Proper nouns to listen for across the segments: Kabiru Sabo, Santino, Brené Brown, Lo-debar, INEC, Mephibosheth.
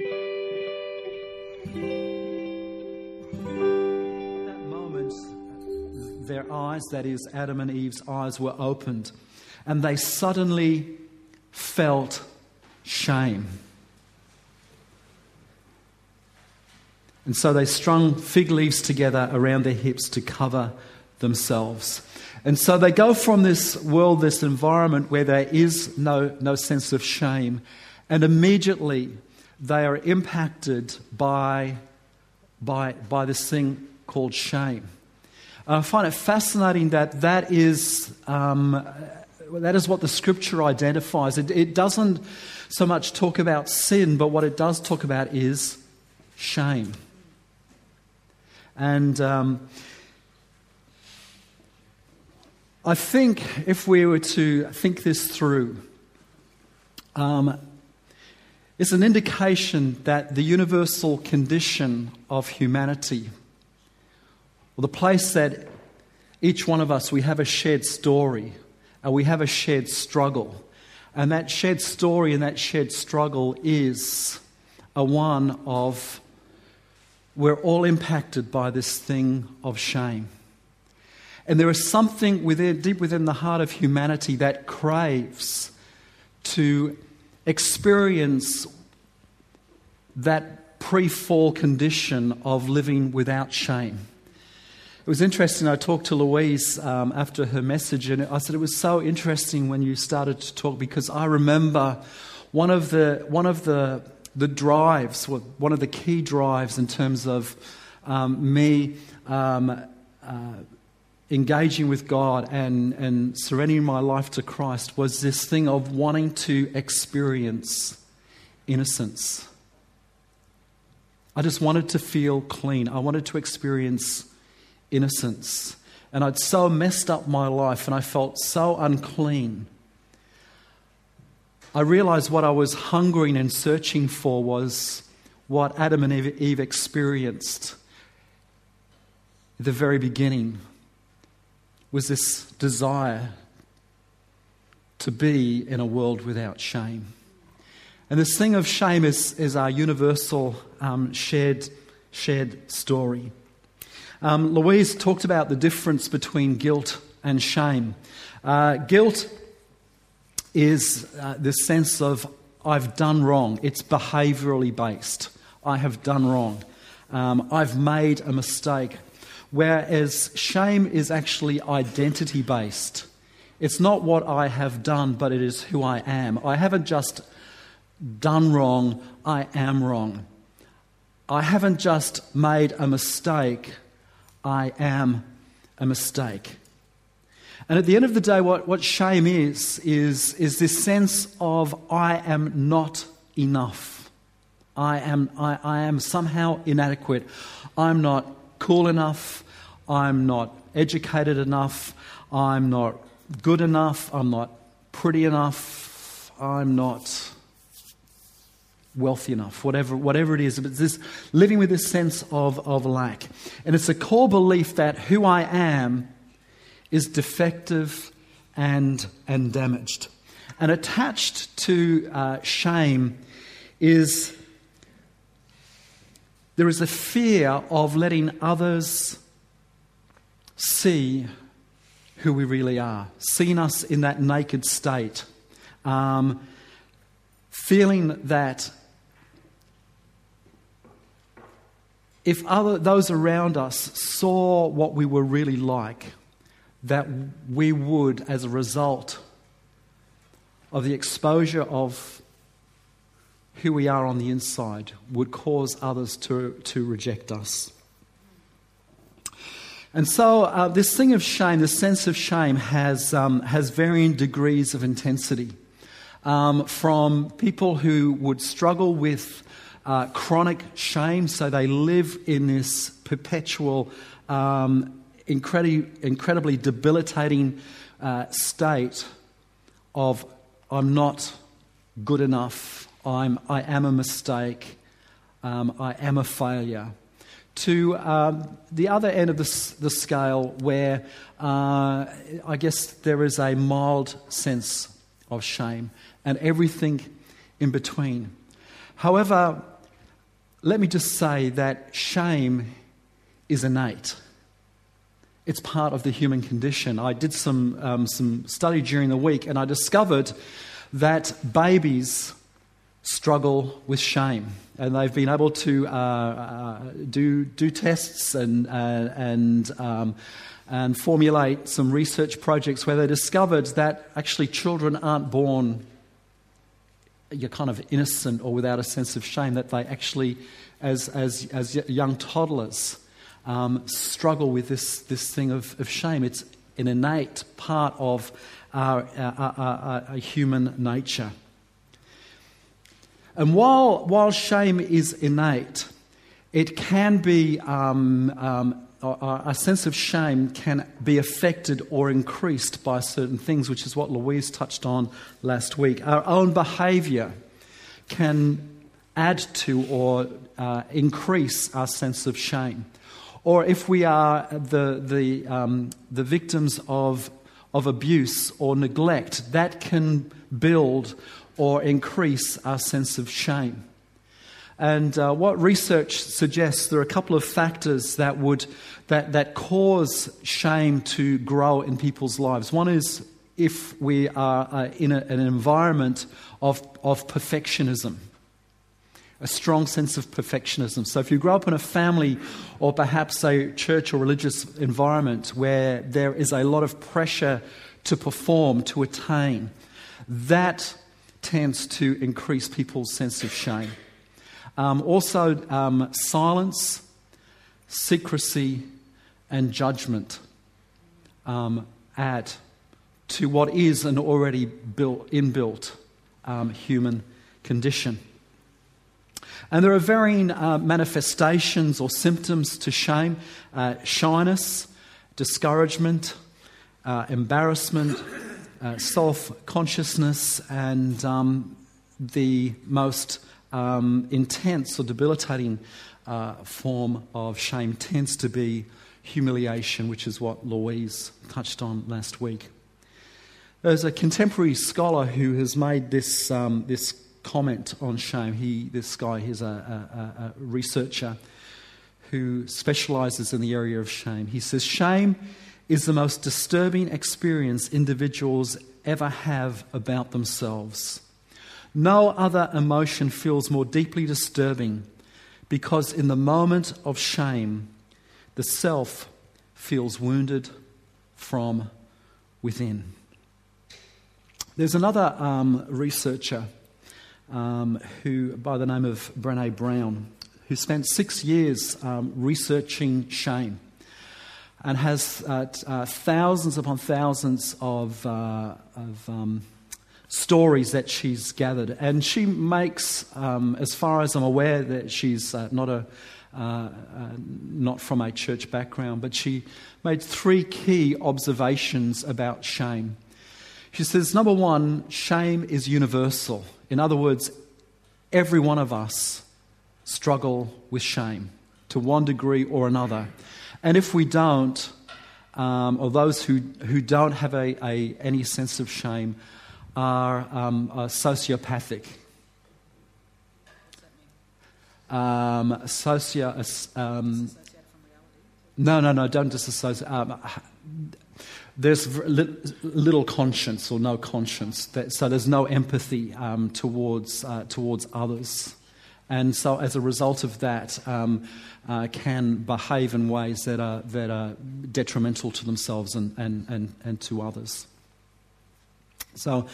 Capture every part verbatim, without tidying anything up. At that moment, their eyes, that is, Adam and Eve's eyes, were opened, and they suddenly felt shame. And so they strung fig leaves together around their hips to cover themselves. And so they go from this world, this environment where there is no, no sense of shame, and immediately they are impacted by, by, by this thing called shame. And I find it fascinating that that is, um, that is what the Scripture identifies. It, it doesn't so much talk about sin, but what it does talk about is shame. And um, I think if we were to think this through, um, it's an indication that the universal condition of humanity, or the place that each one of us, we have a shared story and we have a shared struggle. And that shared story and that shared struggle is a one of we're all impacted by this thing of shame. And there is something within, deep within the heart of humanity that craves to experience that pre-fall condition of living without shame. It was interesting, I talked to Louise um, after her message, and I said it was so interesting when you started to talk, because I remember one of the one of the the drives, one of the key drives in terms of um, me um, uh, engaging with God and, and surrendering my life to Christ, was this thing of wanting to experience innocence. I just wanted to feel clean. I wanted to experience innocence. And I'd so messed up my life and I felt so unclean. I realized what I was hungering and searching for was what Adam and Eve experienced at the very beginning, was this desire to be in a world without shame. And this thing of shame is, is our universal um, shared, shared story. Um, Louise talked about the difference between guilt and shame. Uh, guilt is uh, this sense of, I've done wrong. It's behaviourally based. I have done wrong. Um, I've made a mistake. Whereas shame is actually identity based. It's not what I have done, but it is who I am. I haven't just done wrong, I am wrong. I haven't just made a mistake, I am a mistake. And at the end of the day, what, what shame is, is, is this sense of I am not enough. I am, I, I am somehow inadequate. I'm not cool enough, I'm not educated enough, I'm not good enough, I'm not pretty enough, I'm not wealthy enough, whatever whatever it is. But this living with this sense of, of lack. And it's a core belief that who I am is defective and, and damaged. And attached to uh, shame is there is a fear of letting others see who we really are, seeing us in that naked state, um, feeling that if other, those around us saw what we were really like, that we would, as a result of the exposure of who we are on the inside, would cause others to, to reject us. And so uh, this thing of shame, this sense of shame has, um, has varying degrees of intensity. Um, from people who would struggle with uh, chronic shame, so they live in this perpetual, um, incredibly, incredibly debilitating uh, state of I'm not good enough, I'm, I am a mistake, um, I am a failure, to um, the other end of the, the scale where uh, I guess there is a mild sense of shame, and everything in between. However, let me just say that shame is innate. It's part of the human condition. I did some, um, some study during the week, and I discovered that babies struggle with shame. And they've been able to uh, uh, do do tests and uh, and um, and formulate some research projects where they discovered that actually children aren't born you're kind of innocent or without a sense of shame. That they actually, as as as young toddlers, um, struggle with this this thing of, of shame. It's an innate part of our, our, our, our human nature. And while while shame is innate, it can be um, um, a sense of shame can be affected or increased by certain things, which is what Louise touched on last week. Our own behaviour can add to or uh, increase our sense of shame, or if we are the the um, the victims of of abuse or neglect, that can build or increase our sense of shame. And uh, what research suggests, there are a couple of factors that would that that cause shame to grow in people's lives. One is if we are uh, in a, an environment of of perfectionism, a strong sense of perfectionism. So if you grow up in a family or perhaps a church or religious environment where there is a lot of pressure to perform, to attain, that tends to increase people's sense of shame. Um, also, um, silence, secrecy, and judgment um, add to what is an already built, inbuilt um, human condition. And there are varying uh, manifestations or symptoms to shame: uh, shyness, discouragement, uh, embarrassment, Uh, self-consciousness, and um, the most um, intense or debilitating uh, form of shame tends to be humiliation, which is what Louise touched on last week. There's a contemporary scholar who has made this um, this comment on shame. He, this guy, he's a, a, a researcher who specialises in the area of shame. He says, "Shame is the most disturbing experience individuals ever have about themselves. No other emotion feels more deeply disturbing, because in the moment of shame, the self feels wounded from within." There's another um, researcher um, who, by the name of Brené Brown, who spent six years um, researching shame, and has uh, t- uh, thousands upon thousands of, uh, of um, stories that she's gathered. And she makes, um, as far as I'm aware, that she's uh, not a uh, uh, not from a church background, but she made three key observations about shame. She says, number one, shame is universal. In other words, every one of us struggle with shame to one degree or another. And if we don't, um, or those who, who don't have a, a any sense of shame are, um, are sociopathic. Um, socio, um, no, no, no, don't disassociate. Um, there's little conscience or no conscience, that, so there's no empathy um, towards uh, towards others. And so, as a result of that, um, uh, can behave in ways that are that are detrimental to themselves and, and, and, and to others. So,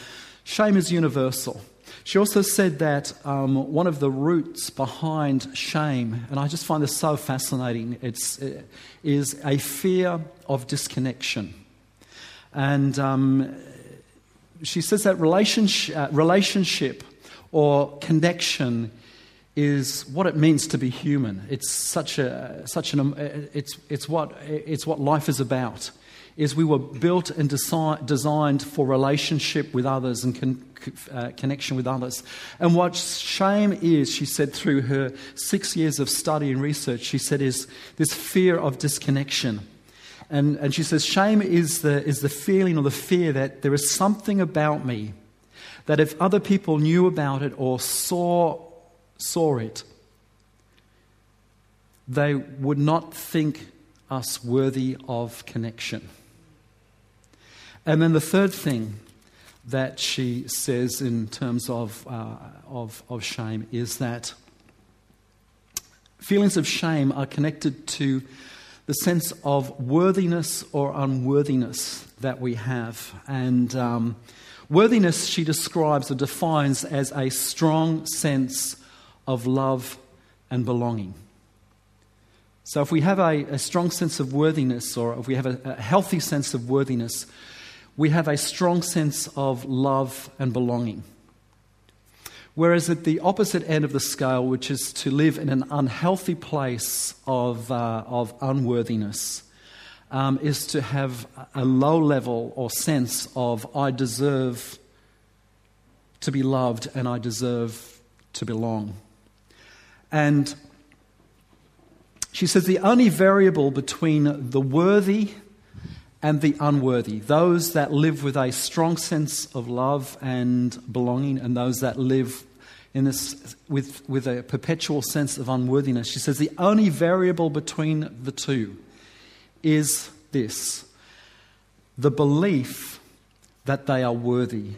shame is universal. She also said that um, one of the roots behind shame, and I just find this so fascinating, it's it is a fear of disconnection, and um, she says that relationship, uh, relationship, or connection is what it means to be human. It's such a such an it's it's what it's what life is about. Is we were built and desi- designed for relationship with others and con- uh, connection with others. And what shame is, she said, through her six years of study and research, she said, is this fear of disconnection. And and she says shame is the is the feeling or the fear that there is something about me that if other people knew about it or saw. saw it, they would not think us worthy of connection. And then the third thing that she says in terms of, uh, of, of shame is that feelings of shame are connected to the sense of worthiness or unworthiness that we have. And um, worthiness, she describes or defines as a strong sense of love and belonging. So if we have a, a strong sense of worthiness, or if we have a, a healthy sense of worthiness, we have a strong sense of love and belonging. Whereas at the opposite end of the scale, which is to live in an unhealthy place of uh, of unworthiness, um, is to have a low level or sense of I deserve to be loved and I deserve to belong. And she says the only variable between the worthy and the unworthy, those that live with a strong sense of love and belonging, and those that live in this with, with a perpetual sense of unworthiness. She says the only variable between the two is this: the belief that they are worthy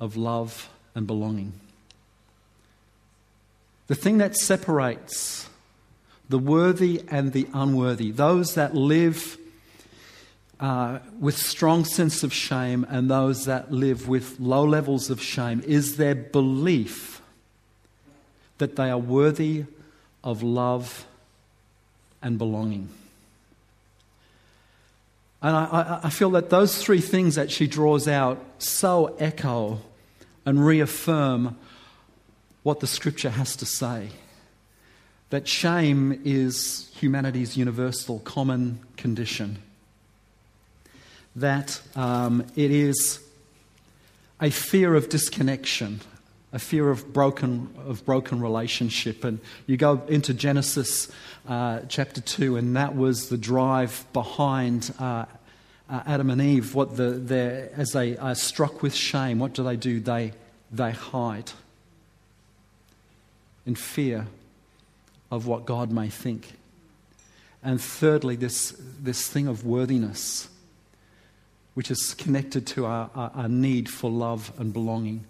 of love and belonging. The thing that separates the worthy and the unworthy, those that live Uh, with strong sense of shame and those that live with low levels of shame, is their belief that they are worthy of love and belonging. And I, I, I feel that those three things that she draws out so echo and reaffirm what the scripture has to say. That shame is humanity's universal common condition. That um, it is a fear of disconnection, a fear of broken of broken relationship. And you go into Genesis uh, chapter two, and that was the drive behind uh, uh, Adam and Eve. What the as they are struck with shame, what do they do? They they hide in fear of what God may think. And thirdly, this this thing of worthiness, which is connected to our, our, our need for love and belonging.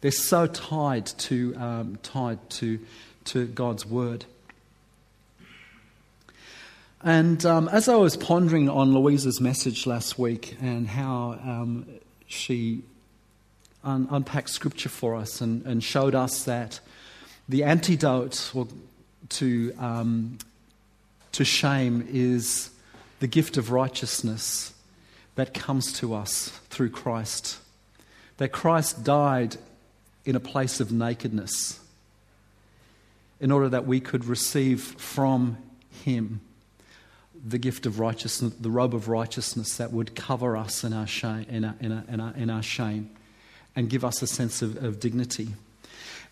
They're so tied to um, tied to to God's word. And um, as I was pondering on Louisa's message last week and how um, she un- unpacked scripture for us and, and showed us that the antidote to um, to shame is the gift of righteousness that comes to us through Christ. That Christ died in a place of nakedness in order that we could receive from him the gift of righteousness, the robe of righteousness that would cover us in our shame, in our, in our, in our, in our shame, and give us a sense of, of dignity.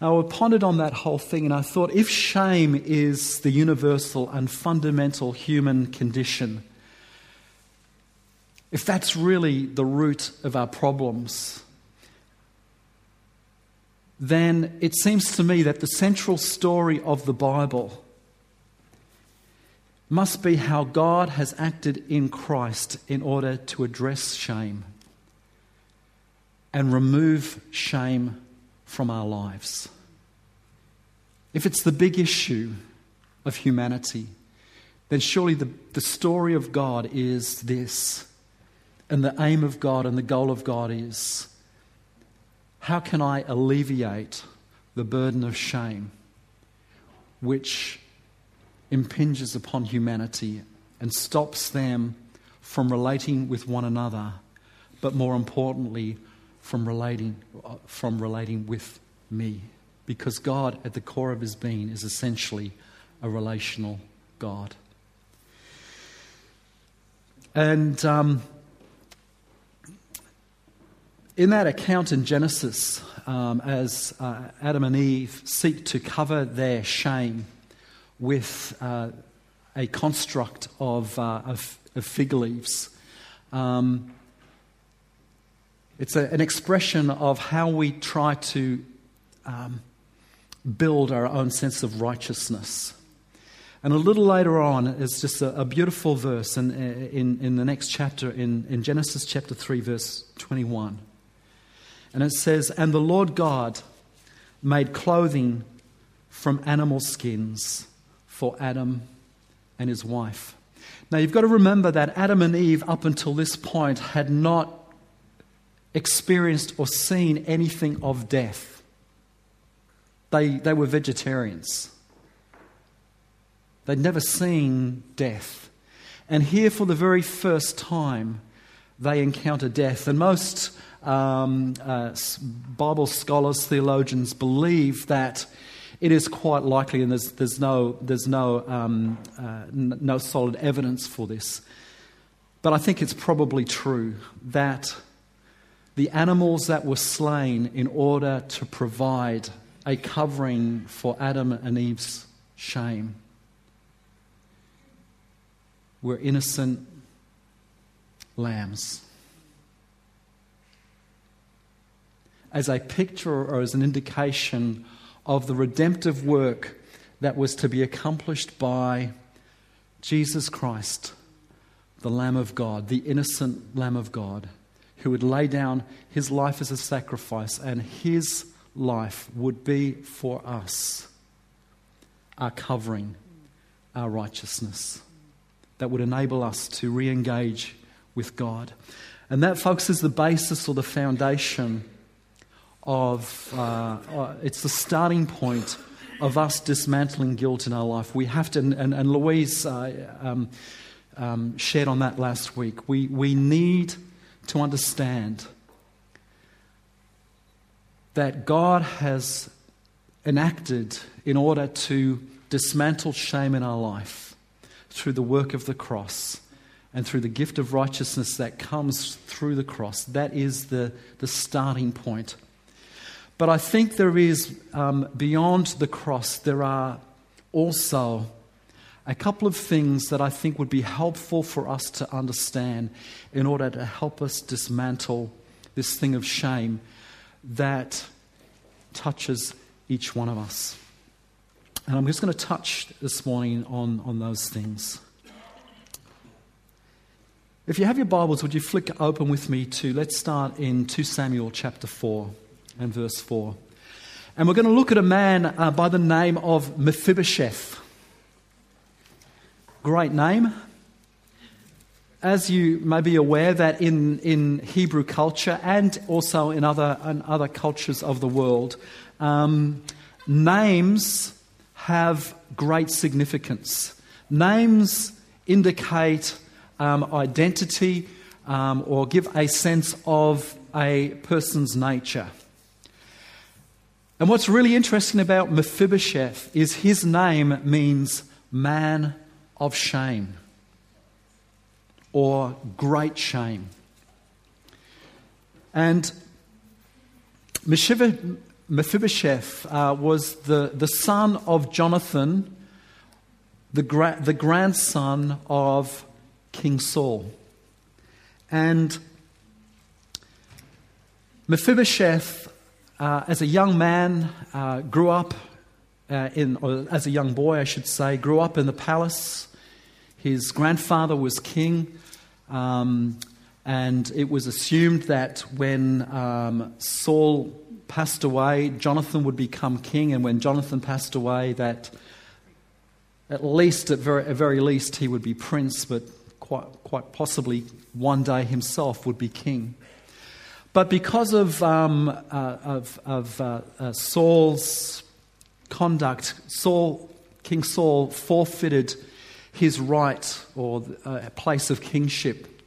Now, I pondered on that whole thing, and I thought, if shame is the universal and fundamental human condition, if that's really the root of our problems, then it seems to me that the central story of the Bible must be how God has acted in Christ in order to address shame and remove shame from our lives. If it's the big issue of humanity, then surely the, the story of God is this. And the aim of God and the goal of God is, how can I alleviate the burden of shame which impinges upon humanity and stops them from relating with one another, but more importantly, from relating from relating with me? Because God, at the core of his being, is essentially a relational God. And Um, in that account in Genesis, um, as uh, Adam and Eve seek to cover their shame with uh, a construct of, uh, of, of fig leaves, um, it's a, an expression of how we try to um, build our own sense of righteousness. And a little later on, it's just a, a beautiful verse in, in, in the next chapter, in, in Genesis chapter three, verse twenty-one. And it says, "And the Lord God made clothing from animal skins for Adam and his wife." Now, you've got to remember that Adam and Eve, up until this point, had not experienced or seen anything of death. They, they were vegetarians. They'd never seen death. And here, for the very first time, they encounter death. And most um, uh, Bible scholars, theologians believe that it is quite likely, and there's, there's no, there's no, um, uh, n- no solid evidence for this, but I think it's probably true that the animals that were slain in order to provide a covering for Adam and Eve's shame were innocent lambs. As a picture or as an indication of the redemptive work that was to be accomplished by Jesus Christ, the Lamb of God, the innocent Lamb of God, who would lay down his life as a sacrifice, and his life would be for us our covering, our righteousness, that would enable us to re-engage with God. And that, folks, is the basis or the foundation of, uh, uh, it's the starting point of us dismantling guilt in our life. We have to, and, and Louise uh, um, um, shared on that last week, we, we need to understand that God has enacted, in order to dismantle shame in our life, through the work of the cross and through the gift of righteousness that comes through the cross. That is the, the starting point. But I think there is, um, beyond the cross, there are also a couple of things that I think would be helpful for us to understand in order to help us dismantle this thing of shame that touches each one of us. And I'm just going to touch this morning on, on those things. If you have your Bibles, would you flick open with me to, let's start in Second Samuel chapter four and verse four. And we're going to look at a man uh, by the name of Mephibosheth. Great name. As you may be aware, that in, in Hebrew culture and also in other in other cultures of the world, um, names have great significance. Names indicate um, identity um, or give a sense of a person's nature. And what's really interesting about Mephibosheth is his name means man of shame, or great shame. And Mephibosheth uh, was the, the son of Jonathan, the, gra- the grandson of King Saul. And Mephibosheth, uh, as a young man, uh, grew up uh, in, or as a young boy, I should say, grew up in the palace. His grandfather was king, um, and it was assumed that when um, Saul passed away, Jonathan would become king, and when Jonathan passed away, that at least, at very, at very least, he would be prince, but quite, quite possibly one day himself would be king. But because of, um, uh, of, of uh, uh, Saul's conduct, Saul, King Saul forfeited his right or uh, place of kingship,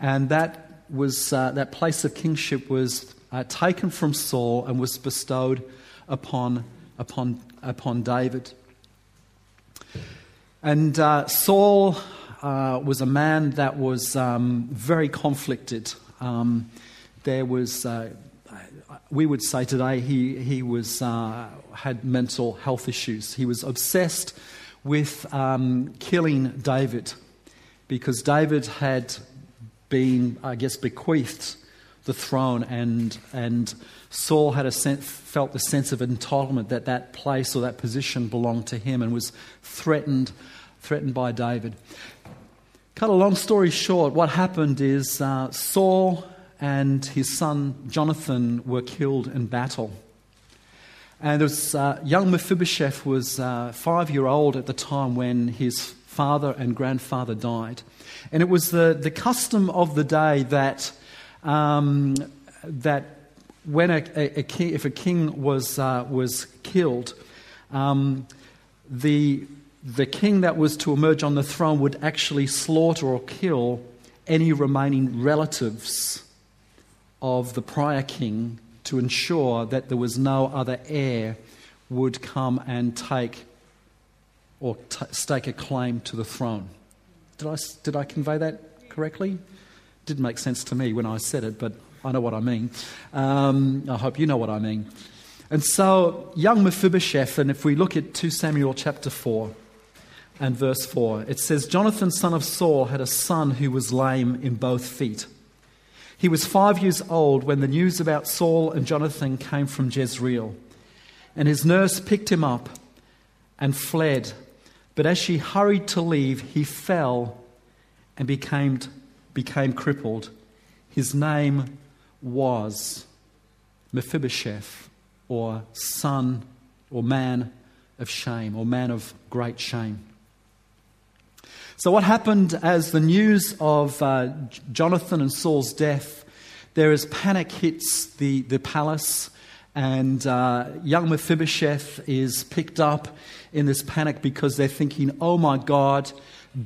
and that was uh, that place of kingship was uh, taken from Saul and was bestowed upon upon upon David. And uh, Saul uh, was a man that was um, very conflicted. Um, there was, uh, we would say today, he he was uh, had mental health issues. He was obsessed with um, killing David, because David had been, I guess, bequeathed the throne, and and Saul had a sense, felt the sense of entitlement that that place or that position belonged to him, and was threatened threatened by David. Cut a long story short, what happened is uh, Saul and his son Jonathan were killed in battle. And there was, uh, young Mephibosheth was uh, five-year-old at the time when his father and grandfather died. And it was the, the custom of the day that Um, that when a, a, a king, if a king was uh, was killed, um, the the king that was to emerge on the throne would actually slaughter or kill any remaining relatives of the prior king to ensure that there was no other heir would come and take or t- stake a claim to the throne. Did I did I convey that correctly? Didn't make sense to me when I said it, but I know what I mean. Um, I hope you know what I mean. And so, young Mephibosheth, and if we look at Second Samuel chapter four and verse four, it says, Jonathan, son of Saul, had a son who was lame in both feet. He was five years old when the news about Saul and Jonathan came from Jezreel. And his nurse picked him up and fled. But as she hurried to leave, he fell and became became crippled. His name was Mephibosheth, or son, or man of shame, or man of great shame. So what happened as the news of uh, Jonathan and Saul's death, there is panic hits the, the palace, and uh, young Mephibosheth is picked up in this panic because they're thinking, oh my God,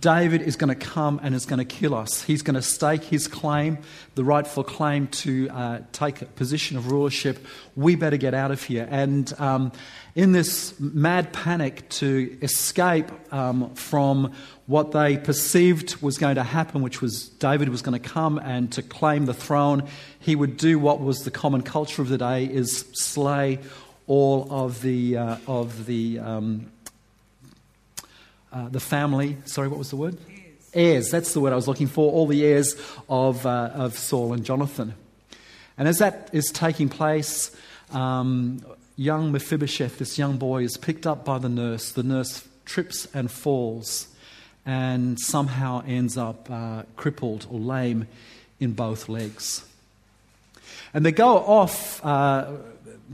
David is going to come and is going to kill us. He's going to stake his claim, the rightful claim to uh, take a position of rulership. We better get out of here. And um, in this mad panic to escape um, from what they perceived was going to happen, which was David was going to come and to claim the throne, he would do what was the common culture of the day, is slay all of the uh, of the... Um, Uh, the family, sorry, what was the word? Heirs. Heirs, that's the word I was looking for, all the heirs of uh, of Saul and Jonathan. And as that is taking place, um, young Mephibosheth, this young boy, is picked up by the nurse. The nurse trips and falls and somehow ends up uh, crippled or lame in both legs. And they go off, uh,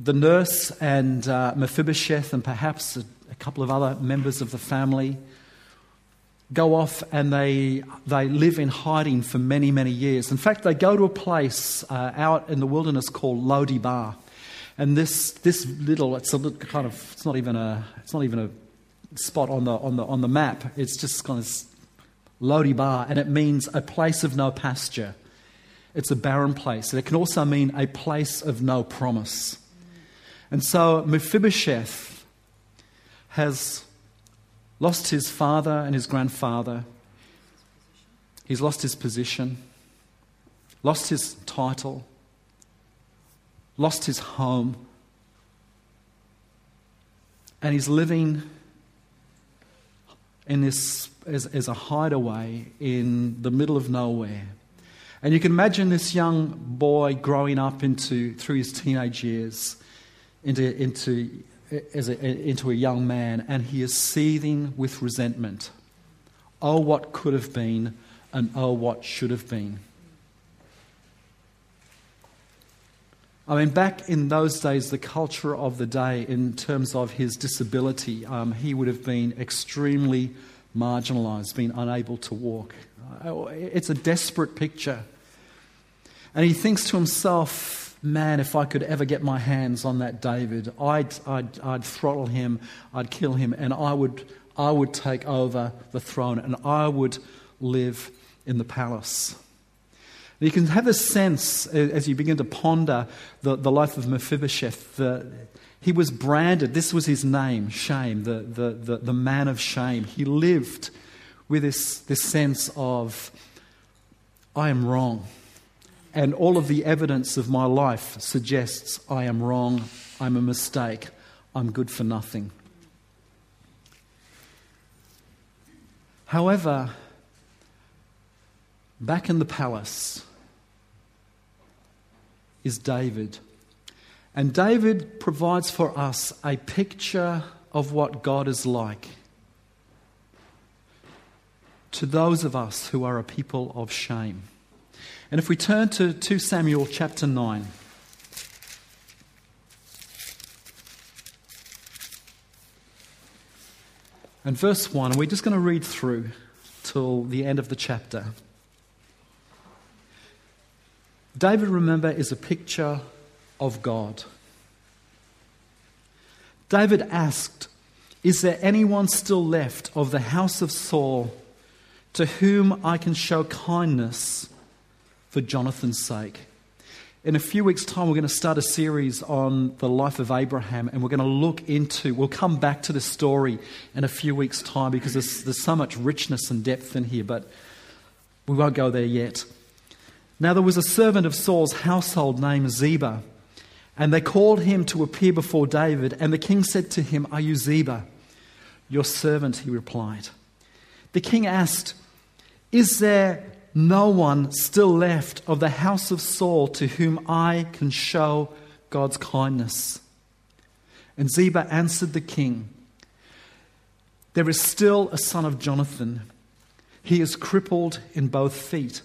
the nurse and uh, Mephibosheth and perhaps a A couple of other members of the family go off, and they they live in hiding for many, many years. In fact, they go to a place uh, out in the wilderness called Lo-debar, and this this little it's a little kind of it's not even a it's not even a spot on the on the on the map. It's just kind of Lo-debar, and it means a place of no pasture. It's a barren place, and it can also mean a place of no promise. And so Mephibosheth has lost his father and his grandfather. He's lost his position, lost his title, lost his home. And he's living in this as, as a hideaway in the middle of nowhere. And you can imagine this young boy growing up into through his teenage years into into As a, into a young man, and he is seething with resentment. Oh, what could have been, and oh, what should have been. I mean, back in those days, the culture of the day, in terms of his disability, um, he would have been extremely marginalised, being unable to walk. It's a desperate picture. And he thinks to himself, man, if I could ever get my hands on that David, I'd, I'd, I'd throttle him, I'd kill him, and I would, I would take over the throne, and I would live in the palace. And you can have this sense as you begin to ponder the, the life of Mephibosheth. The, he was branded. This was his name, shame, the, the, the, the man of shame. He lived with this, this sense of, I am wrong. And all of the evidence of my life suggests I am wrong, I'm a mistake, I'm good for nothing. However, back in the palace, is David. And David provides for us a picture of what God is like to those of us who are a people of shame. And if we turn to Second Samuel chapter nine. And verse one, and we're just going to read through till the end of the chapter. David, remember, is a picture of God. David asked, "Is there anyone still left of the house of Saul to whom I can show kindness for Jonathan's sake?" In a few weeks' time, we're going to start a series on the life of Abraham, and we're going to look into, we'll come back to this story in a few weeks' time because there's, there's so much richness and depth in here, but we won't go there yet. Now, there was a servant of Saul's household named Ziba, and they called him to appear before David, and the king said to him, "Are you Ziba?" "Your servant," he replied. The king asked, "Is there no one still left of the house of Saul to whom I can show God's kindness?" And Ziba answered the king, "There is still a son of Jonathan. He is crippled in both feet."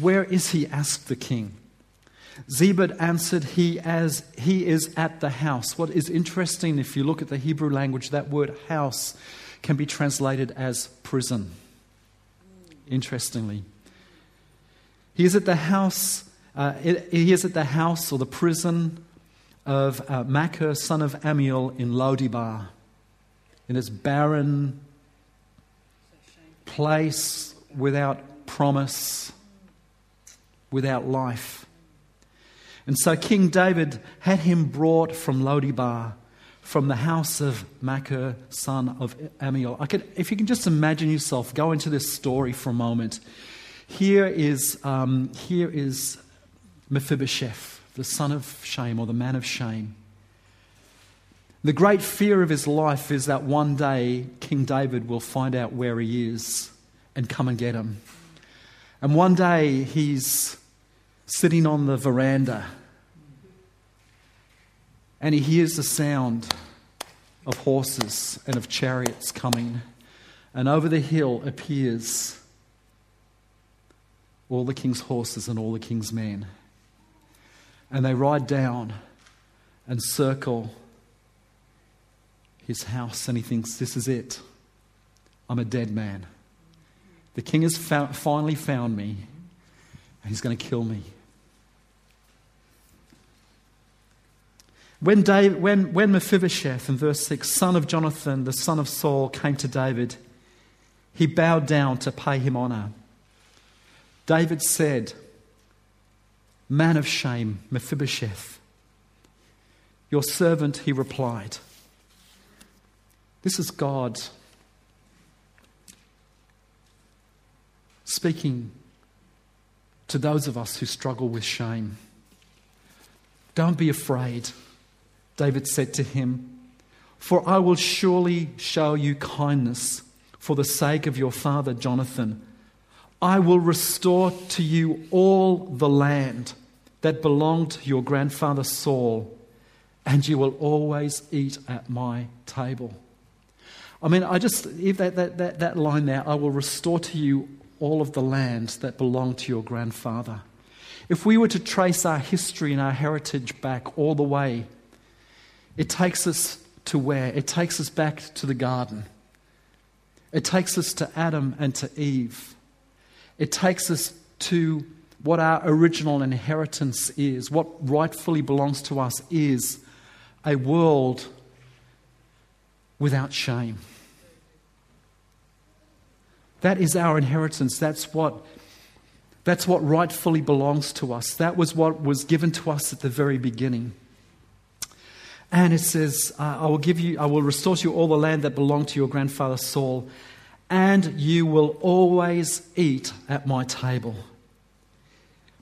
"Where is he?" asked the king. Ziba answered, he, as, he is at the house. What is interesting, if you look at the Hebrew language, that word house can be translated as prison. Interestingly, he is at the house. Uh, he is at the house or the prison of uh, Machir, son of Ammiel, in Lo-debar, in this barren place without promise, without life. And so King David had him brought from Lo-debar, from the house of Machir, son of Ammiel. I could, if you can just imagine yourself, go into this story for a moment. Here is um, here is Mephibosheth, the son of shame or the man of shame. The great fear of his life is that one day King David will find out where he is and come and get him. And one day he's sitting on the veranda, and he hears the sound of horses and of chariots coming. And over the hill appears all the king's horses and all the king's men. And they ride down and circle his house. And he thinks, "This is it. I'm a dead man. The king has found, finally found me. And he's going to kill me." When, David, when, when Mephibosheth, in verse six, son of Jonathan, the son of Saul, came to David, he bowed down to pay him honor. David said, "Man of shame, Mephibosheth." "Your servant," he replied. This is God speaking to those of us who struggle with shame. "Don't be afraid," David said to him, "for I will surely show you kindness for the sake of your father Jonathan. I will restore to you all the land that belonged to your grandfather Saul, and you will always eat at my table." I mean, I just, if that, that, that, that line there, "I will restore to you all of the land that belonged to your grandfather." If we were to trace our history and our heritage back all the way, it takes us to where? It takes us back to the garden. It takes us to Adam and to Eve. It takes us to what our original inheritance is. What rightfully belongs to us is a world without shame. That is our inheritance. That's what that's what rightfully belongs to us. That was what was given to us at the very beginning. And it says, uh, I will give you, I will restore to you all the land that belonged to your grandfather Saul, and you will always eat at my table.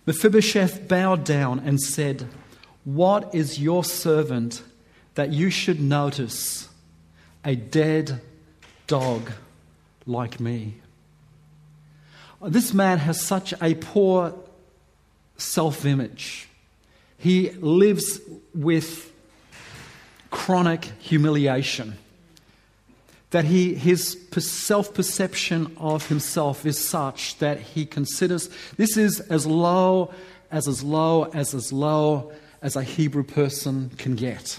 Mephibosheth bowed down and said, "What is your servant that you should notice a dead dog like me?" This man has such a poor self-image. He lives with chronic humiliation. That he, his self-perception of himself is such that he considers this is as low as as low as as low as a Hebrew person can get.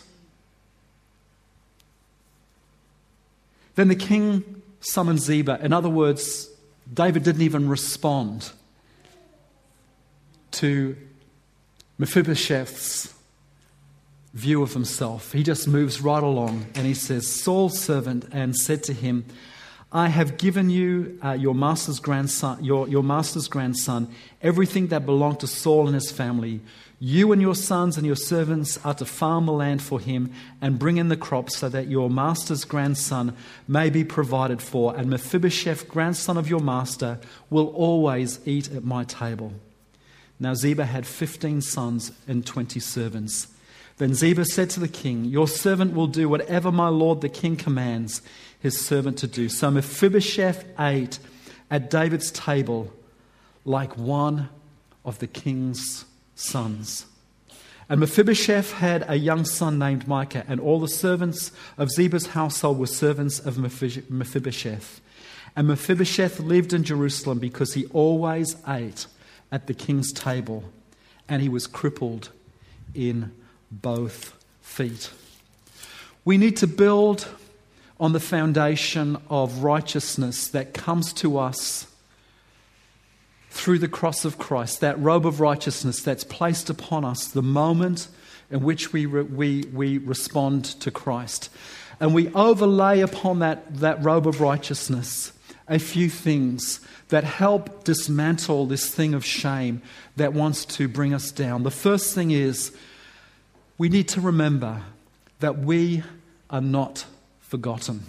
Then the king summoned Ziba. In other words, David didn't even respond to Mephibosheth's view of himself. He just moves right along and he says, Saul's servant, and said to him, I have given you uh, your master's grandson, your, your master's grandson, everything that belonged to Saul and his family. You and your sons and your servants are to farm the land for him and bring in the crops so that your master's grandson may be provided for, and Mephibosheth, grandson of your master, will always eat at my table. Now Ziba had fifteen sons and twenty servants. Then Ziba said to the king, your servant will do whatever my lord the king commands his servant to do. So Mephibosheth ate at David's table like one of the king's sons. And Mephibosheth had a young son named Micah, and all the servants of Ziba's household were servants of Mephibosheth. And Mephibosheth lived in Jerusalem because he always ate at the king's table, and he was crippled in both feet. We need to build on the foundation of righteousness that comes to us through the cross of Christ, that robe of righteousness that's placed upon us the moment in which we re- we we respond to Christ. And we overlay upon that, that robe of righteousness a few things that help dismantle this thing of shame that wants to bring us down. The first thing is, we need to remember that we are not forgotten.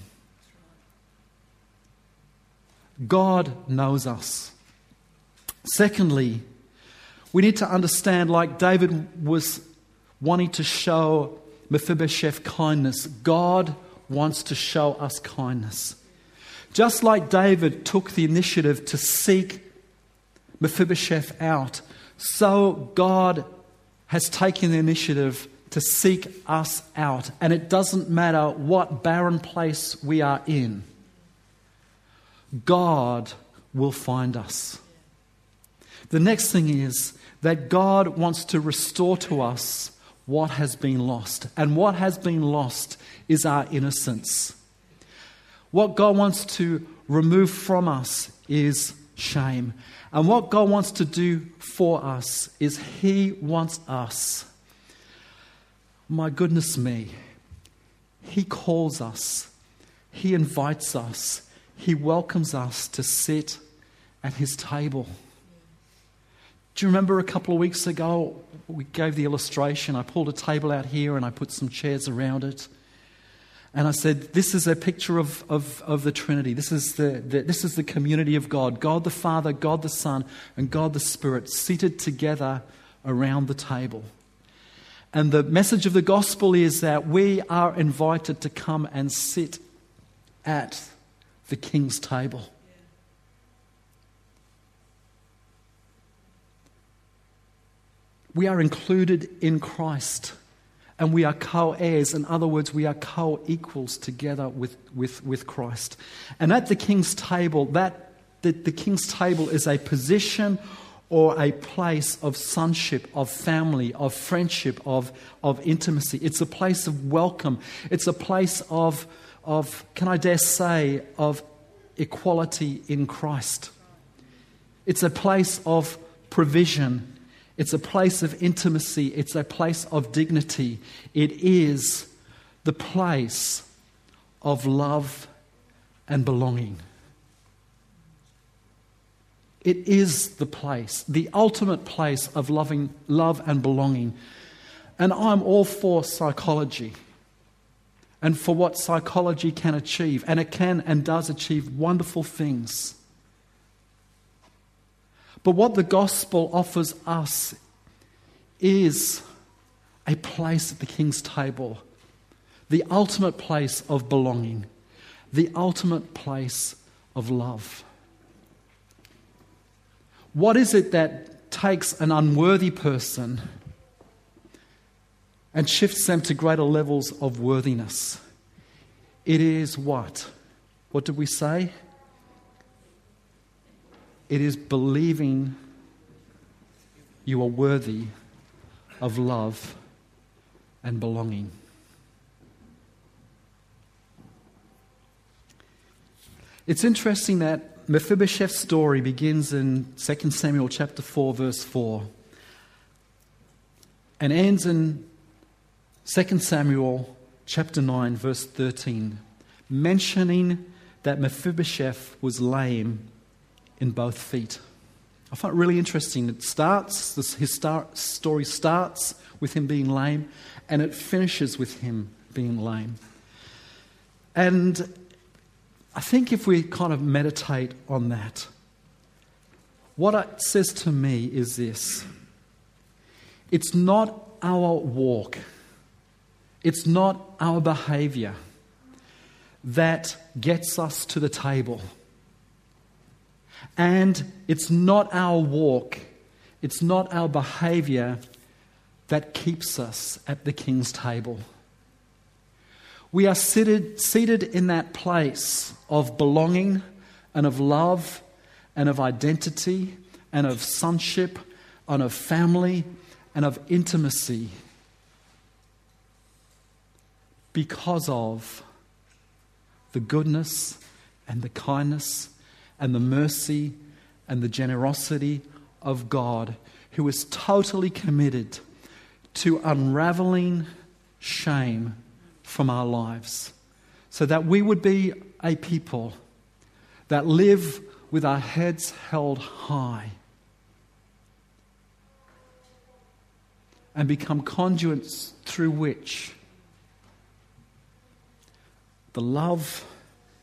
God knows us. Secondly, we need to understand, like David was wanting to show Mephibosheth kindness, God wants to show us kindness. Just like David took the initiative to seek Mephibosheth out, so God has taken the initiative to seek us out. And it doesn't matter what barren place we are in, God will find us. The next thing is that God wants to restore to us what has been lost. And what has been lost is our innocence. What God wants to remove from us is shame. And what God wants to do for us is He wants us. My goodness me. He calls us. He invites us. He welcomes us to sit at His table. Do you remember a couple of weeks ago, we gave the illustration. I pulled a table out here and I put some chairs around it. And I said, this is a picture of, of, of the Trinity. This is the, the, this is the community of God. God the Father, God the Son, and God the Spirit seated together around the table. And the message of the gospel is that we are invited to come and sit at the King's table. We are included in Christ. And we are co-heirs. In other words, we are co-equals together with, with, with Christ. And at the King's table, that the, the King's table is a position or a place of sonship, of family, of friendship, of, of intimacy. It's a place of welcome. It's a place of, of, can I dare say, of equality in Christ. It's a place of provision. It's a place of intimacy. It's a place of dignity. It is the place of love and belonging. It is the place, the ultimate place of loving, love and belonging. And I'm all for psychology and for what psychology can achieve. And it can and does achieve wonderful things. But what the gospel offers us is a place at the King's table, the ultimate place of belonging, the ultimate place of love. What is it that takes an unworthy person and shifts them to greater levels of worthiness. It is what? What did we say? It is believing you are worthy of love and belonging. It's interesting that Mephibosheth's story begins in Second Samuel chapter four, verse four, and ends in Second Samuel chapter nine, verse thirteen, mentioning that Mephibosheth was lame in both feet. I find it really interesting. It starts, this, his start, story starts with him being lame, and it finishes with him being lame. And I think if we kind of meditate on that, what it says to me is this. It's not our walk, it's not our behavior that gets us to the table. And it's not our walk, it's not our behavior that keeps us at the King's table. We are seated, seated in that place of belonging and of love and of identity and of sonship and of family and of intimacy because of the goodness and the kindness and the mercy and the generosity of God, who is totally committed to unraveling shame from our lives, so that we would be a people that live with our heads held high and become conduits through which the love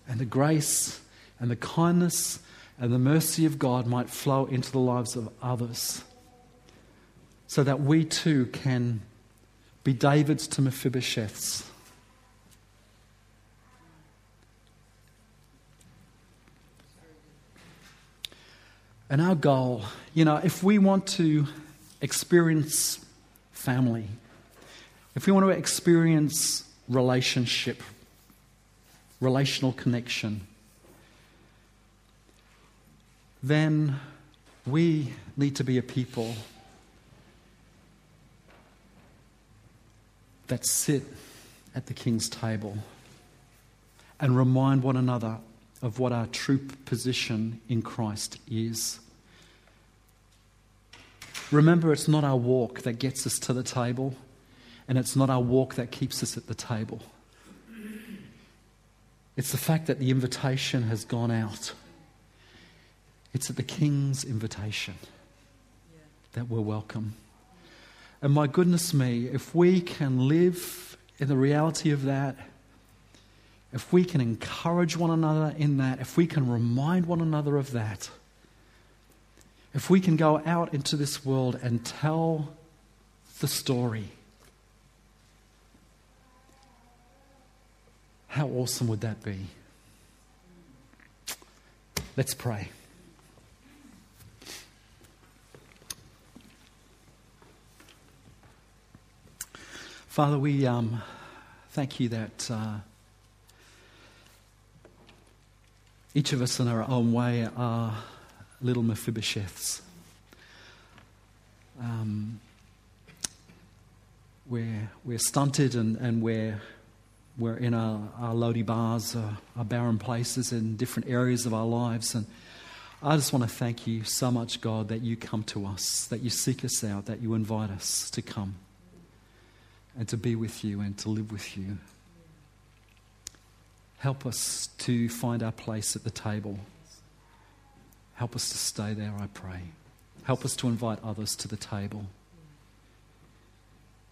and the grace and the kindness and the mercy of God might flow into the lives of others, so that we too can be Davids to Mephibosheths. And our goal, you know, if we want to experience family, if we want to experience relationship, relational connection, then we need to be a people that sit at the King's table and remind one another of what our true position in Christ is. Remember, it's not our walk that gets us to the table, and it's not our walk that keeps us at the table. It's the fact that the invitation has gone out. It's at the King's invitation that we're welcome. And my goodness me, if we can live in the reality of that, if we can encourage one another in that, if we can remind one another of that, if we can go out into this world and tell the story, how awesome would that be? Let's pray. Father, we um, thank you that Uh, Each of us in our own way are little Mephibosheths. Um, we're, we're stunted and, and we're, we're in our, our Lo-debars, our, our barren places in different areas of our lives. And I just want to thank you so much, God, that you come to us, that you seek us out, that you invite us to come and to be with you and to live with you. Help us to find our place at the table. Help us to stay there, I pray. Help us to invite others to the table.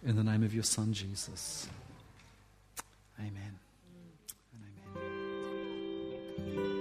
In the name of your Son, Jesus. Amen. And amen.